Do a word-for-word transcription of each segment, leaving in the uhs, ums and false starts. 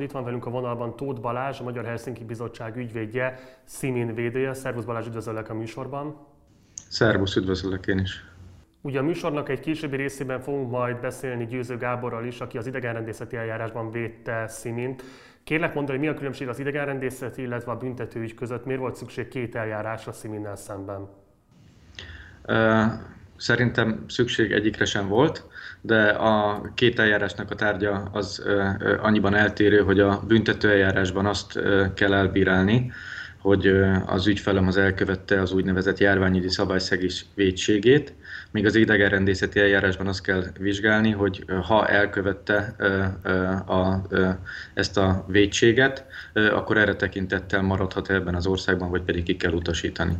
Itt van velünk a vonalban Tóth Balázs, a Magyar Helsinki Bizottság ügyvédje, Szimin védője. Szervusz Balázs, üdvözöllek a műsorban. Szervusz, üdvözöllek én is. Ugye a műsornak egy későbbi részében fogunk majd beszélni Győző Gáborral is, aki az idegenrendészeti eljárásban védte Szimint. Kérlek mondani, mi a különbség az idegenrendészeti, illetve a büntetőügy között? Miért volt szükség két eljárásra Sziminnel szemben? Uh... Szerintem szükség egyikre sem volt, de a két eljárásnak a tárgya az annyiban eltérő, hogy a büntető eljárásban azt kell elbírálni, hogy az ügyfelem az elkövette az úgynevezett járványügyi szabályszegés vétségét, míg az idegenrendészeti eljárásban azt kell vizsgálni, hogy ha elkövette ezt a vétséget, akkor erre tekintettel maradhat ebben az országban, vagy pedig ki kell utasítani.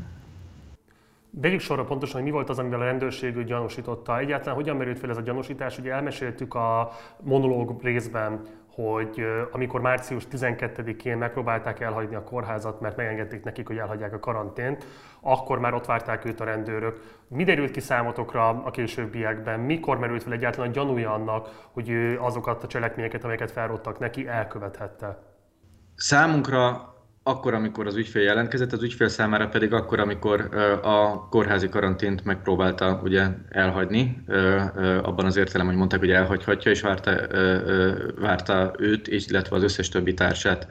Vegyük sorra pontosan, hogy mi volt az, amivel a rendőrség gyanúsította. Egyáltalán hogyan merült fel ez a gyanúsítás? Ugye elmeséltük a monológ részben, hogy amikor március tizenkettedikén megpróbálták elhagyni a kórházat, mert megengedték nekik, hogy elhagyják a karantént, akkor már ott várták őt a rendőrök. Mi derült ki számotokra a későbbiekben? Mikor merült fel egyáltalán a gyanúja annak, hogy ő azokat a cselekményeket, amelyeket felróttak neki, elkövethette? Számunkra akkor, amikor az ügyfél jelentkezett, az ügyfél számára pedig akkor, amikor a kórházi karantént megpróbálta ugye elhagyni, abban az értelemben, hogy mondták, hogy elhagyhatja, és várta, várta őt, és illetve az összes többi társát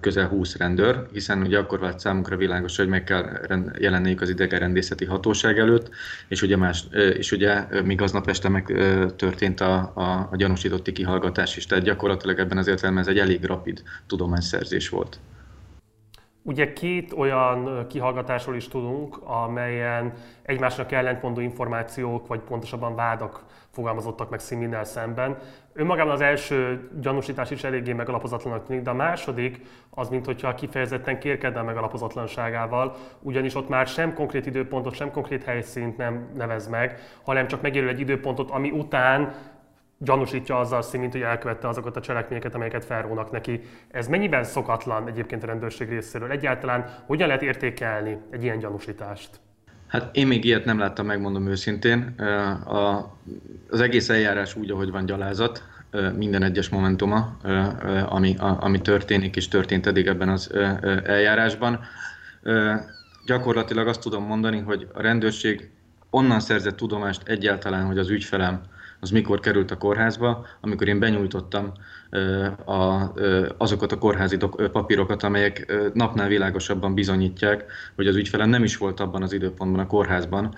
közel húsz rendőr, hiszen ugye akkor vált számunkra világos, hogy meg kell jelenniük az idegenrendészeti hatóság előtt, és ugye, más, és ugye még aznap este megtörtént a, a, a gyanúsítotti kihallgatás is, tehát gyakorlatilag ebben az értelemben ez egy elég rapid tudományszerzés volt. Ugye két olyan kihallgatásról is tudunk, amelyen egymásnak ellentmondó információk, vagy pontosabban vádak fogalmazottak meg Sziminnel szemben. Önmagában az első gyanúsítás is eléggé megalapozatlanak tűnik, de a második az, mintha kifejezetten kérkedne a megalapozatlanságával, ugyanis ott már sem konkrét időpontot, sem konkrét helyszínt nem nevez meg, hanem csak megjelöl egy időpontot, ami után gyanúsítja azzal Szimint, hogy elkövette azokat a cselekményeket, amelyeket felrónak neki. Ez mennyiben szokatlan egyébként a rendőrség részéről? Egyáltalán hogyan lehet értékelni egy ilyen gyanúsítást? Hát én még ilyet nem láttam, megmondom őszintén. Az egész eljárás úgy, ahogy van, gyalázat, minden egyes momentuma, ami, ami történik és történt eddig ebben az eljárásban. Gyakorlatilag azt tudom mondani, hogy a rendőrség onnan szerzett tudomást egyáltalán, hogy az ügyfelem az mikor került a kórházba, amikor én benyújtottam azokat a kórházi papírokat, amelyek napnál világosabban bizonyítják, hogy az ügyfelem nem is volt abban az időpontban a kórházban,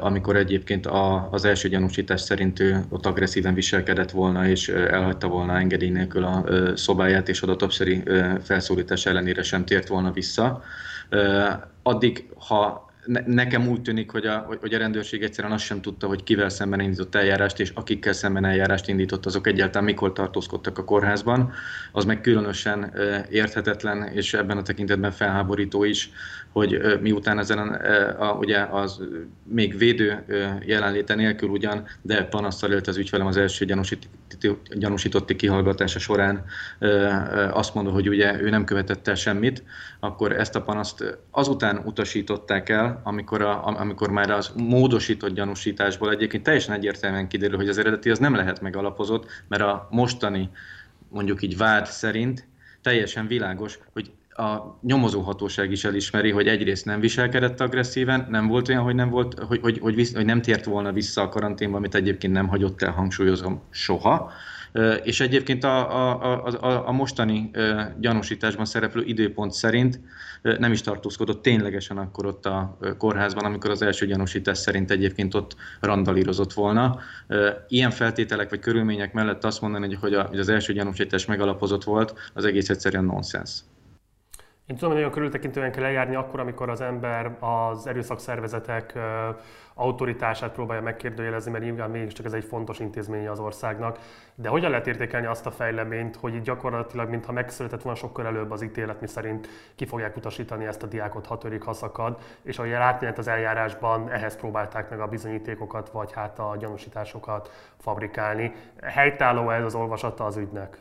amikor egyébként az első gyanúsítás szerint ő ott agresszíven viselkedett volna, és elhagyta volna engedély nélkül a szobáját, és oda többszöri felszólítás ellenére sem tért volna vissza. Addig, ha nekem úgy tűnik, hogy a, hogy a rendőrség egyszerűen azt sem tudta, hogy kivel szemben indított eljárást, és akikkel szemben eljárást indított, azok egyáltalán mikor tartózkodtak a kórházban. Az meg különösen érthetetlen, és ebben a tekintetben felháborító is, hogy miután ezen a, a, ugye az még védő jelenléte nélkül ugyan, de panasszal élt az ügyfelem az első gyanúsít, gyanúsítotti kihallgatása során, azt mondta, hogy ugye ő nem követett el semmit, akkor ezt a panaszt azután utasították el, Amikor, a, amikor már az módosított gyanúsításból egyébként teljesen egyértelműen kiderül, hogy az eredeti az nem lehet megalapozott, mert a mostani, mondjuk így vád szerint teljesen világos, hogy a nyomozóhatóság is elismeri, hogy egyrészt nem viselkedett agresszíven, nem volt olyan, hogy nem, volt, hogy, hogy, hogy, visz, hogy nem tért volna vissza a karanténba, amit egyébként nem hagyott el, hangsúlyozom, soha. És egyébként a, a, a, a mostani gyanúsításban szereplő időpont szerint nem is tartózkodott ténylegesen akkor ott a kórházban, amikor az első gyanúsítás szerint egyébként ott randalírozott volna. Ilyen feltételek vagy körülmények mellett azt mondani, hogy az első gyanúsítás megalapozott volt, az egész egyszerűen nonsens. Én tudom, hogy nagyon körültekintően kell eljárni akkor, amikor az ember az erőszakszervezetek autoritását próbálja megkérdőjelezni, mert nyilván mégiscsak ez egy fontos intézménye az országnak. De hogyan lehet értékelni azt a fejleményt, hogy gyakorlatilag, mintha megszületett volna sokkal előbb az ítélet, mi szerint ki fogják utasítani ezt a diákot, ha törik, ha szakad, és ahogy látni az eljárásban, ehhez próbálták meg a bizonyítékokat, vagy hát a gyanúsításokat fabrikálni. Helytálló ez az olvasata az ügynek?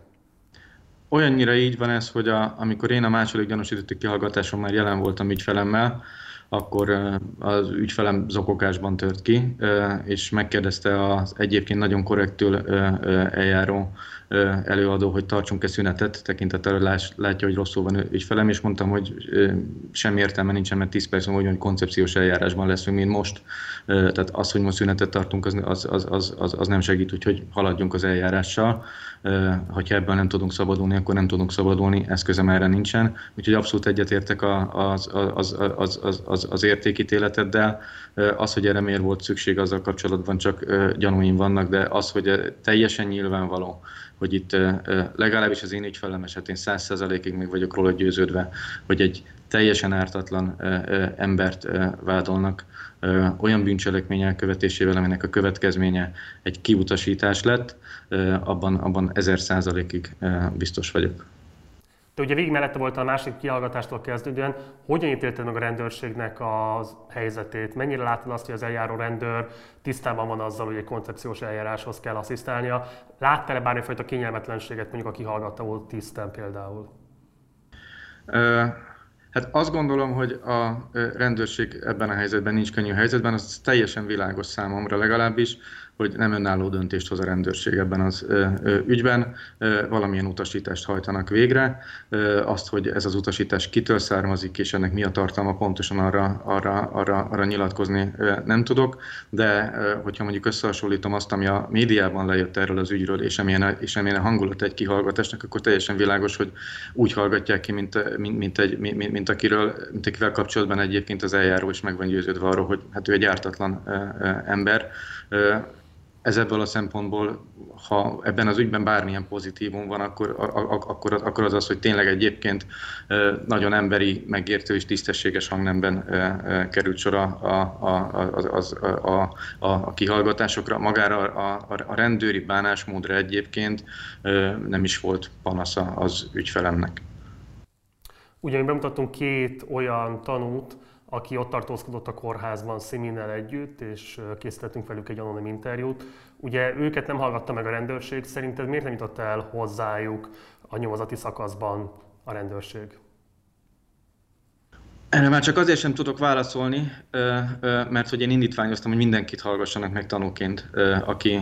Olyannyira így van ez, hogy a, amikor én a második gyanúsítotti kihallgatáson már jelen voltam ügyfelemmel, akkor az ügyfelem zokogásban tört ki, és megkérdezte az egyébként nagyon korrektül eljáró előadó, hogy tartsunk-e szünetet, tekintettel látja, hogy rosszul van ügyfelem, és mondtam, hogy sem értelme nincsen, mert tíz perc múlva olyan koncepciós eljárásban leszünk, mint most. Tehát az, hogy most szünetet tartunk, az, az, az, az, az nem segít, úgyhogy haladjunk az eljárással. Hogyha ebben nem tudunk szabadulni, akkor nem tudunk szabadulni, eszközem erre nincsen. Úgyhogy abszolút egyetértek az, az, az, az, az, az értékítéleteddel. Az, hogy erre miért volt szükség, azzal kapcsolatban csak gyanúim vannak, de az, hogy teljesen nyilvánvaló, hogy itt legalábbis az én ügyfelem esetén száz százalékig még vagyok róla győződve, hogy egy teljesen ártatlan embert vádolnak olyan bűncselekmény elkövetésével, aminek a következménye egy kiutasítás lett, abban, abban ezer százalékig biztos vagyok. Te ugye végig mellette voltál a másik kihallgatástól kezdődően, hogyan ítélted meg a rendőrségnek a helyzetét? Mennyire látod azt, hogy az eljáró rendőr tisztában van azzal, hogy egy koncepciós eljáráshoz kell asszisztálnia? Láttál-e bármifajta kényelmetlenséget mondjuk a kihallgató tisztán például? Ö, hát azt gondolom, hogy a rendőrség ebben a helyzetben nincs könnyű helyzetben, az teljesen világos számomra legalábbis, hogy nem önálló döntést hoz a rendőrség ebben az ö, ö, ügyben, ö, valamilyen utasítást hajtanak végre. Ö, azt, hogy ez az utasítás kitől származik, és ennek mi a tartalma, pontosan arra, arra, arra, arra nyilatkozni ö, nem tudok, de ö, hogyha mondjuk összehasonlítom azt, ami a médiában lejött erről az ügyről, és amilyen, és amilyen a hangulat egy kihallgatásnak, akkor teljesen világos, hogy úgy hallgatják ki, mint, mint, mint, egy, mint, mint, akiről, mint akivel kapcsolatban egyébként az eljáró is meg van győződve arról, hogy hát ő egy ártatlan ö, ö, ember. Ö, Ez ebből a szempontból, ha ebben az ügyben bármilyen pozitívum van, akkor, akkor, akkor az az, hogy tényleg egyébként nagyon emberi, megértő és tisztességes hangnemben került sor a, a, az, a, a, a kihallgatásokra. Magára a, a, a rendőri bánásmódra egyébként nem is volt panasza az ügyfelemnek. Ugyan bemutattunk két olyan tanút, aki ott tartózkodott a kórházban Sziminnel együtt, és készítettünk velük egy anonim interjút. Ugye őket nem hallgatta meg a rendőrség, szerinted miért nem jutott el hozzájuk a nyomozati szakaszban a rendőrség? Erre már csak azért sem tudok válaszolni, mert hogy én indítványoztam, hogy mindenkit hallgassanak meg tanúként, aki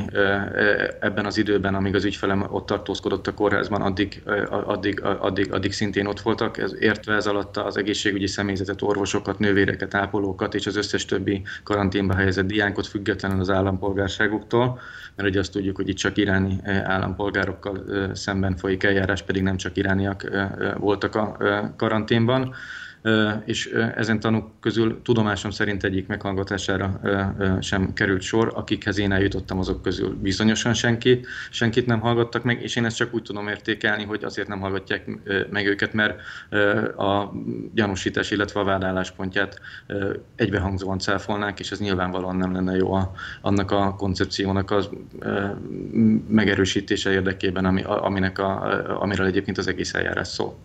ebben az időben, amíg az ügyfelem ott tartózkodott a kórházban, addig, addig, addig, addig szintén ott voltak, ez értve ez alatt az egészségügyi személyzetet, orvosokat, nővéreket, ápolókat és az összes többi karanténba helyezett diánkot, függetlenül az állampolgárságuktól, mert ugye azt tudjuk, hogy itt csak iráni állampolgárokkal szemben folyik eljárás, pedig nem csak irániak voltak a karanténban. És ezen tanúk közül tudomásom szerint egyik meghallgatására sem került sor, akikhez én eljutottam, azok közül bizonyosan senkit, senkit nem hallgattak meg, és én ezt csak úgy tudom értékelni, hogy azért nem hallgatják meg őket, mert a gyanúsítás, illetve a vádálláspontját egybehangzóan cáfolnák, és ez nyilvánvalóan nem lenne jó a, annak a koncepciónak az megerősítése érdekében, ami, aminek a, amiről egyébként az egész eljárás szól.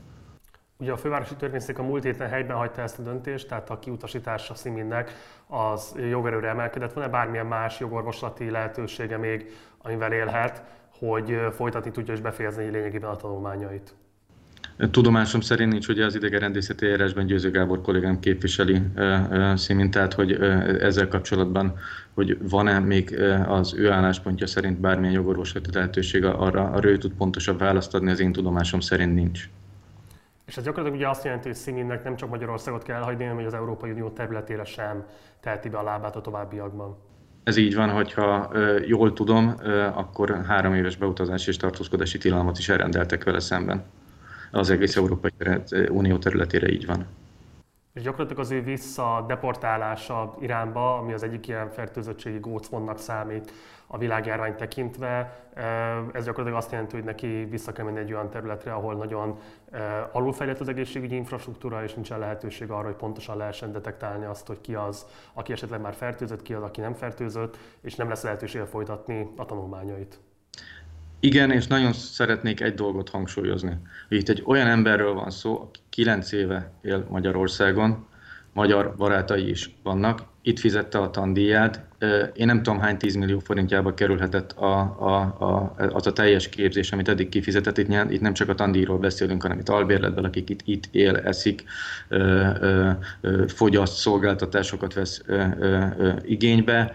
Ugye a Fővárosi Törvényszék a múlt héten helyben hagyta ezt a döntést, tehát a kiutasítása Sziminnek az jogerőre emelkedett. Van-e bármilyen más jogorvoslati lehetősége még, amivel élhet, hogy folytatni tudja és befejezni lényegében a tanulmányait? Tudomásom szerint nincs, ugye az idegenrendészeti eljárásban Győző Gábor kollégám képviseli Szimint, tehát hogy ezzel kapcsolatban, hogy van-e még az ő álláspontja szerint bármilyen jogorvoslati lehetősége, arra, arra ő tud pontosabb választ adni, az én tudomásom szerint nincs. És ez gyakorlatilag ugye azt jelenti, hogy Sziminnek nem csak Magyarországot kell elhagyni, hanem hogy az Európai Unió területére sem teheti be a lábát a továbbiakban. Ez így van, hogyha jól tudom, akkor három éves beutazási és tartózkodási tilalmat is elrendeltek vele szemben. Az egész Európai Unió területére így van. És gyakorlatilag az ő visszadeportálása Iránba, ami az egyik ilyen fertőzöttségi gócpontnak számít a világjárványt tekintve, ez gyakorlatilag azt jelenti, hogy neki vissza kell menni egy olyan területre, ahol nagyon alulfejlett az egészségügyi infrastruktúra, és nincsen lehetőség arra, hogy pontosan lehessen detektálni azt, hogy ki az, aki esetleg már fertőzött, ki az, aki nem fertőzött, és nem lesz lehetősége folytatni a tanulmányait. Igen, és nagyon szeretnék egy dolgot hangsúlyozni. Itt egy olyan emberről van szó, aki kilenc éve él Magyarországon, magyar barátai is vannak, itt fizette a tandíját. Én nem tudom, hány tízmillió forintjába kerülhetett a, a, a, az a teljes képzés, amit eddig kifizetett. Itt, itt nem csak a tandíjról beszélünk, hanem itt albérletben, akik itt, itt él, eszik, fogyaszt, szolgáltatásokat vesz igénybe.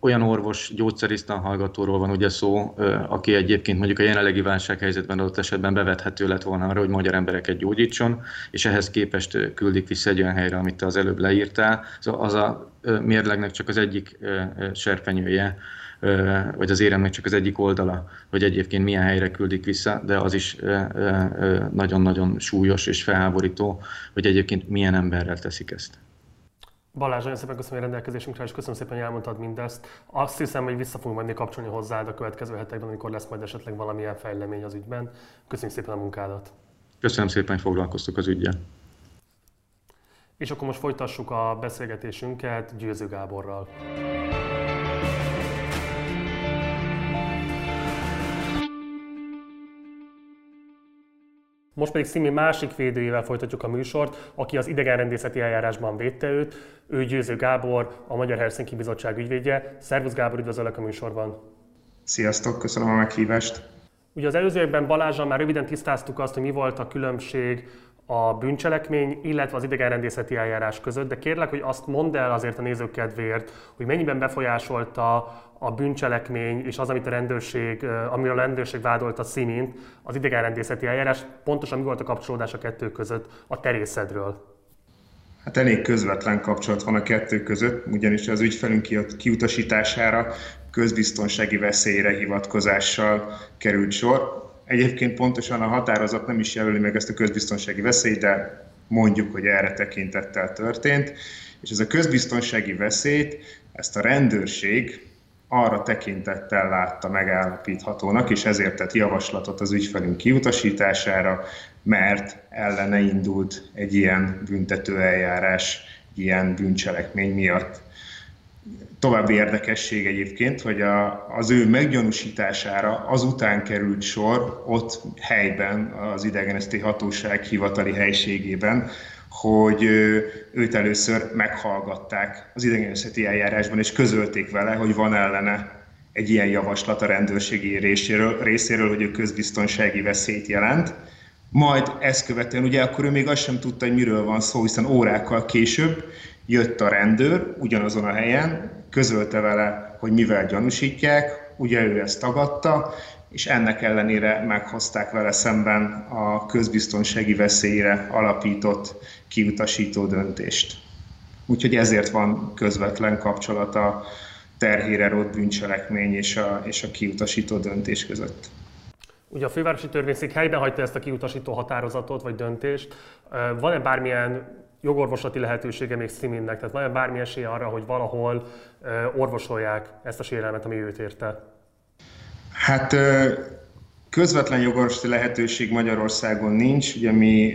Olyan orvos, gyógyszerisztan hallgatóról van ugye szó, aki egyébként mondjuk a jelenlegi válsághelyzetben adott esetben bevethető lett volna arra, hogy magyar embereket gyógyítson, és ehhez képest küldik vissza egy olyan helyre, amit te az előbb leírtál. Szóval az a mérlegnek csak az egyik serpenyője, vagy az éremnek csak az egyik oldala, hogy egyébként milyen helyre küldik vissza, de az is nagyon-nagyon súlyos és felháborító, hogy egyébként milyen emberrel teszik ezt. Balázs, nagyon szépen köszönöm a rendelkezésünkre, és köszönöm szépen, hogy elmondtad mindezt. Azt hiszem, hogy vissza fogunk majd még kapcsolni hozzád a következő hetekben, amikor lesz majd esetleg valamilyen fejlemény az ügyben. Köszönjük szépen a munkádat. Köszönöm szépen, hogy foglalkoztuk az üggyel. És akkor most folytassuk a beszélgetésünket Győző Gáborral. Most pedig Szimi másik védőjével folytatjuk a műsort, aki az idegenrendészeti eljárásban védte őt. Ő Győző Gábor, a Magyar Helsinki Bizottság ügyvédje. Szervusz Gábor, üdvözöllek a műsorban! Sziasztok, köszönöm a meghívást! Ugye az előzőekben Balázsral már röviden tisztáztuk azt, hogy mi volt a különbség a bűncselekmény, illetve az idegenrendészeti eljárás között, de kérlek, hogy azt mondd el azért a nézők kedvéért, hogy mennyiben befolyásolta a bűncselekmény és az, amit a rendőrség, amiről a rendőrség vádolta Szimint, az idegenrendészeti eljárás, pontosan mi volt a kapcsolódás a kettő között a terészedről? Hát elég közvetlen kapcsolat van a kettő között, ugyanis az ügyfelünk kiutasítására közbiztonsági veszélyre hivatkozással került sor. Egyébként pontosan a határozat nem is jelöli meg ezt a közbiztonsági veszélyt, de mondjuk, hogy erre tekintettel történt. És ez a közbiztonsági veszélyt, ezt a rendőrség arra tekintettel látta megállapíthatónak, és ezért tett javaslatot az ügyfelünk kiutasítására, mert ellene indult egy ilyen büntetőeljárás, egy ilyen bűncselekmény miatt. További érdekesség egyébként, hogy a, az ő meggyanúsítására azután került sor ott helyben, az idegenrendészeti hatóság hivatali helységében, hogy őt először meghallgatták az idegenrendészeti eljárásban, és közölték vele, hogy van ellene egy ilyen javaslat a rendőrségi részéről, részéről, hogy ő közbiztonsági veszélyt jelent. Majd ezt követően, ugye akkor ő még azt sem tudta, hogy miről van szó, hiszen órákkal később jött a rendőr ugyanazon a helyen, közölte vele, hogy mivel gyanúsítják, ugye ő ezt tagadta, és ennek ellenére meghozták vele szemben a közbiztonsági veszélyre alapított kiutasító döntést. Úgyhogy ezért van közvetlen kapcsolat a terhére rótt bűncselekmény és a, és a kiutasító döntés között. Ugye a Fővárosi Törvényszék helyben hagyta ezt a kiutasító határozatot vagy döntést. Van-e bármilyen jogorvoslati lehetősége még Sziminnek? Tehát van-e bármi esélye arra, hogy valahol orvosolják ezt a sérelmet, ami őt érte? Hát közvetlen jogorvoslati lehetőség Magyarországon nincs. Ugye mi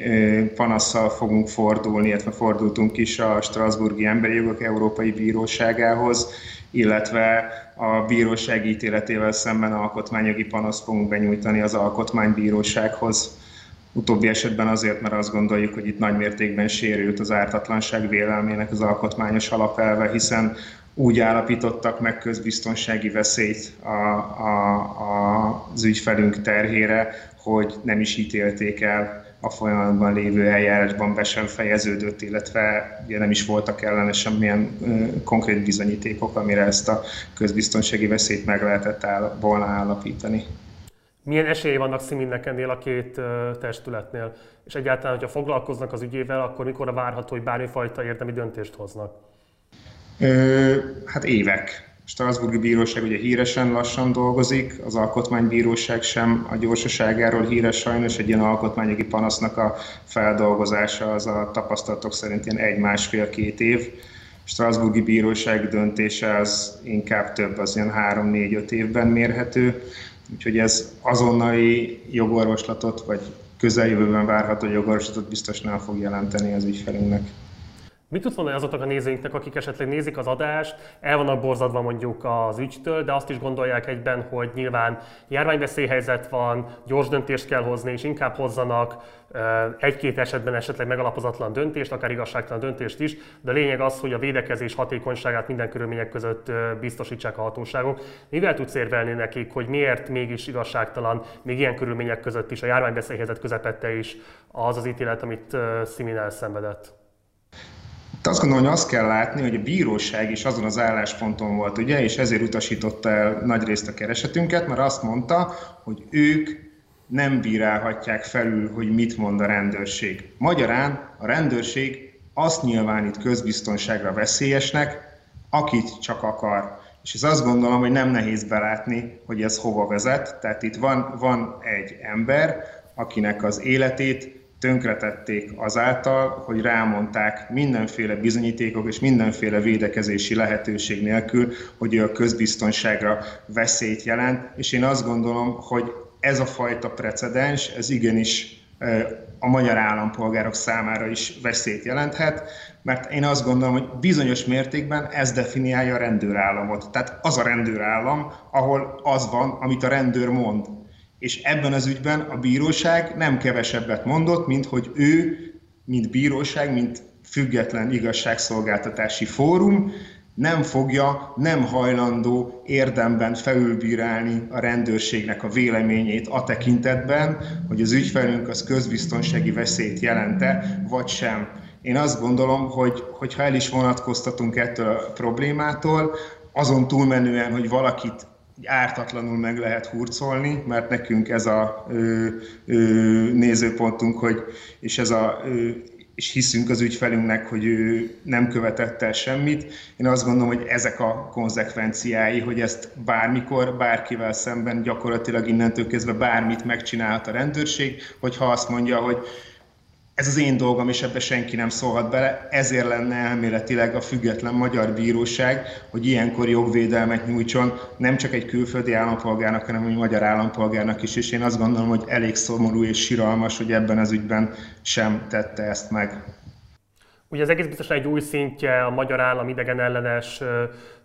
panasszal fogunk fordulni, illetve fordultunk is a Strasbourgi Emberi Jogok Európai Bíróságához, illetve a bíróság ítéletével szemben alkotmányjogi panaszt fogunk benyújtani az Alkotmánybírósághoz. Utóbbi esetben azért, mert azt gondoljuk, hogy itt nagymértékben sérült az ártatlanság vélelmének az alkotmányos alapelve, hiszen úgy állapítottak meg közbiztonsági veszélyt a, a, a, az ügyfelünk terhére, hogy nem is ítélték el a folyamatban lévő eljárásban, be sem fejeződött, illetve ugye nem is voltak ellene semmilyen ö, konkrét bizonyítékok, amire ezt a közbiztonsági veszélyt meg lehetett áll, volna állapítani. Milyen esélye vannak Sziminnek ennél a két testületnél? És egyáltalán, hogyha foglalkoznak az ügyével, akkor mikor várható, hogy bármifajta érdemi döntést hoznak? Ö, hát évek. A Strasbourgi Bíróság ugye híresen lassan dolgozik, az Alkotmánybíróság sem a gyorsaságáról híres sajnos, egy ilyen alkotmányjogi panasznak a feldolgozása az a tapasztalatok szerint ilyen egy-másfél-két év. A Strasbourgi Bíróság döntése az inkább több, az ilyen három-négy-öt évben mérhető. Úgyhogy ez azonnali jogorvoslatot, vagy közeljövőben várható jogorvoslatot biztos nem fog jelenteni az ügyfelünknek. Mit tudsz mondani azoknak a nézőinknek, akik esetleg nézik az adást, el vannak borzadva mondjuk az ügytől, de azt is gondolják egyben, hogy nyilván járványveszélyhelyzet van, gyors döntést kell hozni, és inkább hozzanak egy-két esetben esetleg megalapozatlan döntést, akár igazságtalan döntést is, de a lényeg az, hogy a védekezés hatékonyságát minden körülmények között biztosítsák a hatóságok. Mivel tudsz érvelni nekik, hogy miért mégis igazságtalan, még ilyen körülmények között is, a járványveszélyhelyzet közepette is az az ítélet, amit Szimin elszenvedett? Azt gondolom, hogy azt kell látni, hogy a bíróság is azon az állásponton volt, ugye, és ezért utasította el nagyrészt a keresetünket, mert azt mondta, hogy ők nem bírálhatják felül, hogy mit mond a rendőrség. Magyarán a rendőrség azt nyilvánít közbiztonságra veszélyesnek, akit csak akar. És ez azt gondolom, hogy nem nehéz belátni, hogy ez hova vezet. Tehát itt van, van egy ember, akinek az életét tönkretették azáltal, hogy rámondták mindenféle bizonyítékok és mindenféle védekezési lehetőség nélkül, hogy ő a közbiztonságra veszélyt jelent. És én azt gondolom, hogy ez a fajta precedens, ez igenis a magyar állampolgárok számára is veszélyt jelenthet, mert én azt gondolom, hogy bizonyos mértékben ez definiálja a rendőrállamot. Tehát az a rendőrállam, ahol az van, amit a rendőr mond. És ebben az ügyben a bíróság nem kevesebbet mondott, mint hogy ő, mint bíróság, mint független igazságszolgáltatási fórum nem fogja, nem hajlandó érdemben felülbírálni a rendőrségnek a véleményét a tekintetben, hogy az ügyfelünk az közbiztonsági veszélyt jelente, vagy sem. Én azt gondolom, hogy ha el is vonatkoztatunk ettől a problémától, azon túlmenően, hogy valakit ártatlanul meg lehet hurcolni, mert nekünk ez a ö, ö, nézőpontunk, hogy, és, ez a, ö, és hiszünk az ügyfelünknek, hogy ő nem követett el semmit. Én azt gondolom, hogy ezek a konzekvenciái, hogy ezt bármikor, bárkivel szemben gyakorlatilag innentől kezdve bármit megcsinálhat a rendőrség, hogyha azt mondja, hogy ez az én dolgom, és ebbe senki nem szólhat bele, ezért lenne elméletileg a független magyar bíróság, hogy ilyenkor jogvédelmet nyújtson nem csak egy külföldi állampolgárnak, hanem egy magyar állampolgárnak is, és én azt gondolom, hogy elég szomorú és siralmas, hogy ebben az ügyben sem tette ezt meg. Ugye az egész biztosan egy új szintje a magyar állam idegenellenes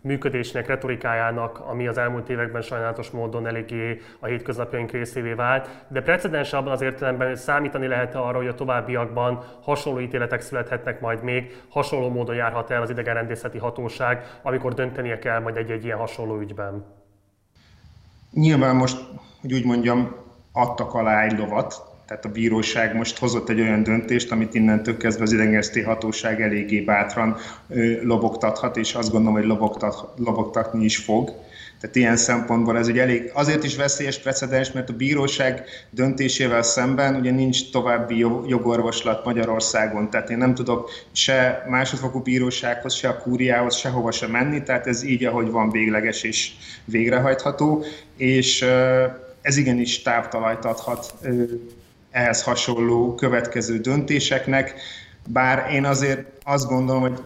működésnek, retorikájának, ami az elmúlt években sajnálatos módon eléggé a hétköznapjaink részévé vált, de precedens abban az értelemben, hogy számítani lehet arra, hogy a továbbiakban hasonló ítéletek születhetnek majd még, hasonló módon járhat el az idegenrendészeti hatóság, amikor döntenie kell majd egy-egy ilyen hasonló ügyben. Nyilván most, hogy úgy mondjam, adtak alá egy lovat. Tehát a bíróság most hozott egy olyan döntést, amit innentől kezdve az idegenrendészeti hatóság eléggé bátran ö, lobogtathat, és azt gondolom, hogy lobogtat, lobogtatni is fog. Tehát ilyen szempontból ez ugye elég, azért is veszélyes precedens, mert a bíróság döntésével szemben ugye nincs további jogorvoslat Magyarországon. Tehát én nem tudok se másodfokú bírósághoz, se a kúriához, sehova se menni, tehát ez így, ahogy van, végleges és végrehajtható, és ö, ez igenis táptalajt adhat ö, ehhez hasonló következő döntéseknek, bár én azért azt gondolom, hogy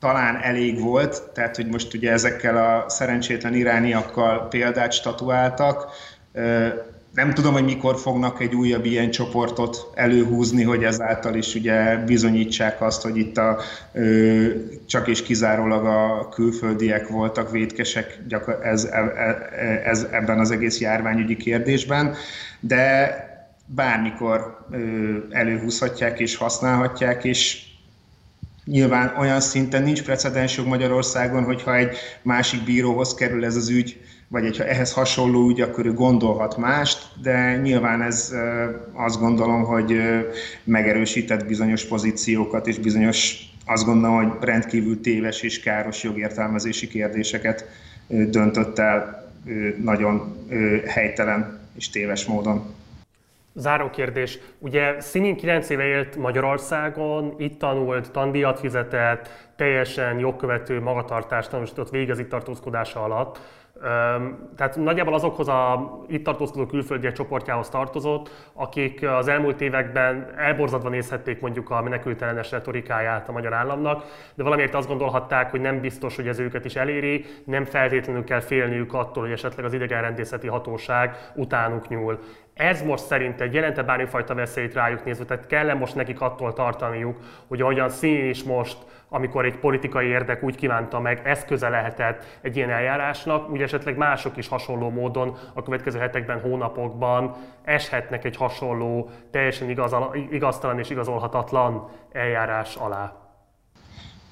talán elég volt, tehát hogy most ugye ezekkel a szerencsétlen irániakkal példát statuáltak. Nem tudom, hogy mikor fognak egy újabb ilyen csoportot előhúzni, hogy ezáltal is ugye bizonyítsák azt, hogy itt a, ö, csak és kizárólag a külföldiek voltak vétkesek ez, ez, ebben az egész járványügyi kérdésben, de bármikor előhúzhatják és használhatják, és nyilván olyan szinten nincs precedensjog Magyarországon, hogyha egy másik bíróhoz kerül ez az ügy, vagy egy ehhez hasonló ügy, akkor ő gondolhat mást, de nyilván ez azt gondolom, hogy megerősített bizonyos pozíciókat és bizonyos, azt gondolom, hogy rendkívül téves és káros jogértelmezési kérdéseket döntött el nagyon helytelen és téves módon. Záró kérdés. Ugye Szimin kilenc éve élt Magyarországon, itt tanult, tandíjat fizetett, teljesen jogkövető magatartást tanúsított végig az itt tartózkodása alatt. Tehát nagyjából azokhoz a itt tartózkodó külföldiek csoportjához tartozott, akik az elmúlt években elborzadva nézhették mondjuk a menekültellenes retorikáját a magyar államnak, de valamiért azt gondolhatták, hogy nem biztos, hogy ez őket is eléri, nem feltétlenül kell félniük attól, hogy esetleg az idegenrendészeti hatóság utánuk nyúl. Ez most szerinted jelent-e bármifajta veszélyt rájuk nézve? Tehát kell-e most nekik attól tartaniuk, hogy ahogyan Szín is most, amikor egy politikai érdek úgy kívánta meg, eszköze lehetett egy ilyen eljárásnak, úgy esetleg mások is hasonló módon a következő hetekben, hónapokban eshetnek egy hasonló, teljesen igaztalan és igazolhatatlan eljárás alá?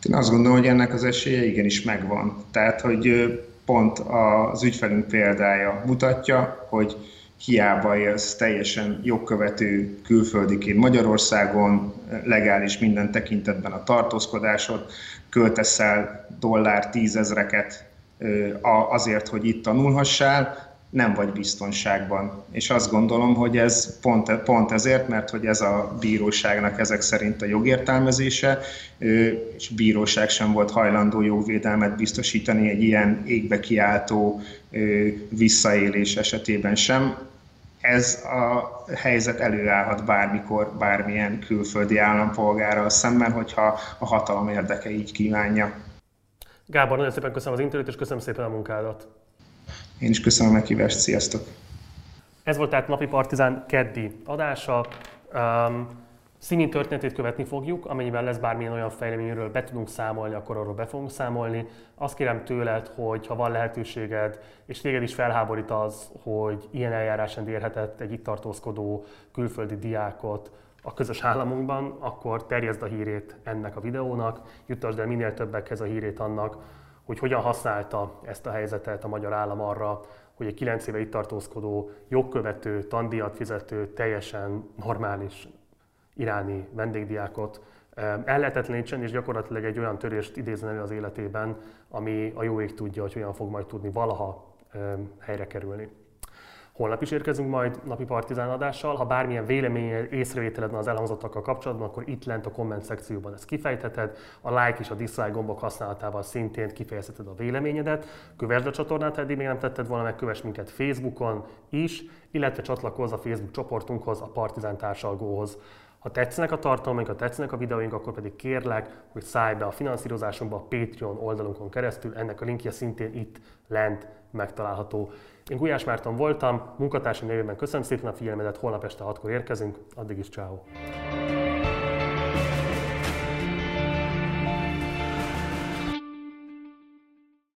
Én azt gondolom, hogy ennek az esélye igenis megvan. Tehát, hogy pont az ügyfelünk példája mutatja, hogy hiába élsz teljesen jogkövető külföldiként Magyarországon, legális minden tekintetben a tartózkodásod, költesz el dollár tízezreket azért, hogy itt tanulhassál, nem vagy biztonságban. És azt gondolom, hogy ez pont, pont ezért, mert hogy ez a bíróságnak ezek szerint a jogértelmezése, és bíróság sem volt hajlandó jogvédelmet biztosítani egy ilyen égbe kiáltó visszaélés esetében sem. Ez a helyzet előállhat bármikor, bármilyen külföldi állampolgárral szemben, hogyha a hatalom érdeke így kívánja. Gábor, nagyon szépen köszönöm az interjút, és köszönöm szépen a munkádat. Én is köszönöm a meghívást, sziasztok! Ez volt tehát Napi Partizán keddi adása. Um, Szimin történetét követni fogjuk, amennyiben lesz bármilyen olyan fejleményről be tudunk számolni, akkor arról be fogunk számolni. Azt kérem tőled, hogy ha van lehetőséged, és téged is felháborít az, hogy ilyen eljárásrend érhetett egy itt tartózkodó külföldi diákot a közös államunkban, akkor terjeszd a hírét ennek a videónak, juttasd el minél többekhez a hírét annak, hogy hogyan használta ezt a helyzetet a magyar állam arra, hogy egy kilenc éve itt tartózkodó, jogkövető, tandíjat fizető, teljesen normális iráni vendégdiákot ellehetetlenítsen, és gyakorlatilag egy olyan törést idézzen elő az életében, ami a jó ég tudja, hogy hogyan fog majd tudni valaha helyre kerülni. Holnap is érkezünk majd Napi Partizán adással. Ha bármilyen véleményed, észrevételed van az elhangzottakkal kapcsolatban, akkor itt lent a komment szekcióban ezt kifejtheted. A like és a dislike gombok használatával szintén kifejezheted a véleményedet. Kövesd a csatornát, ha eddig még nem tetted volna, meg kövess minket Facebookon is, illetve csatlakozz a Facebook csoportunkhoz, a Partizán társalgóhoz. Ha tetszenek a tartalmaink, ha tetszenek a videóink, akkor pedig kérlek, hogy szállj be a finanszírozásunkba a Patreon oldalunkon keresztül, ennek a linkje szintén itt lent megtalálható. Én Gulyás Márton voltam, munkatársai nevében köszönöm szépen a figyelmedet, holnap este hatkor érkezünk, addig is ciao.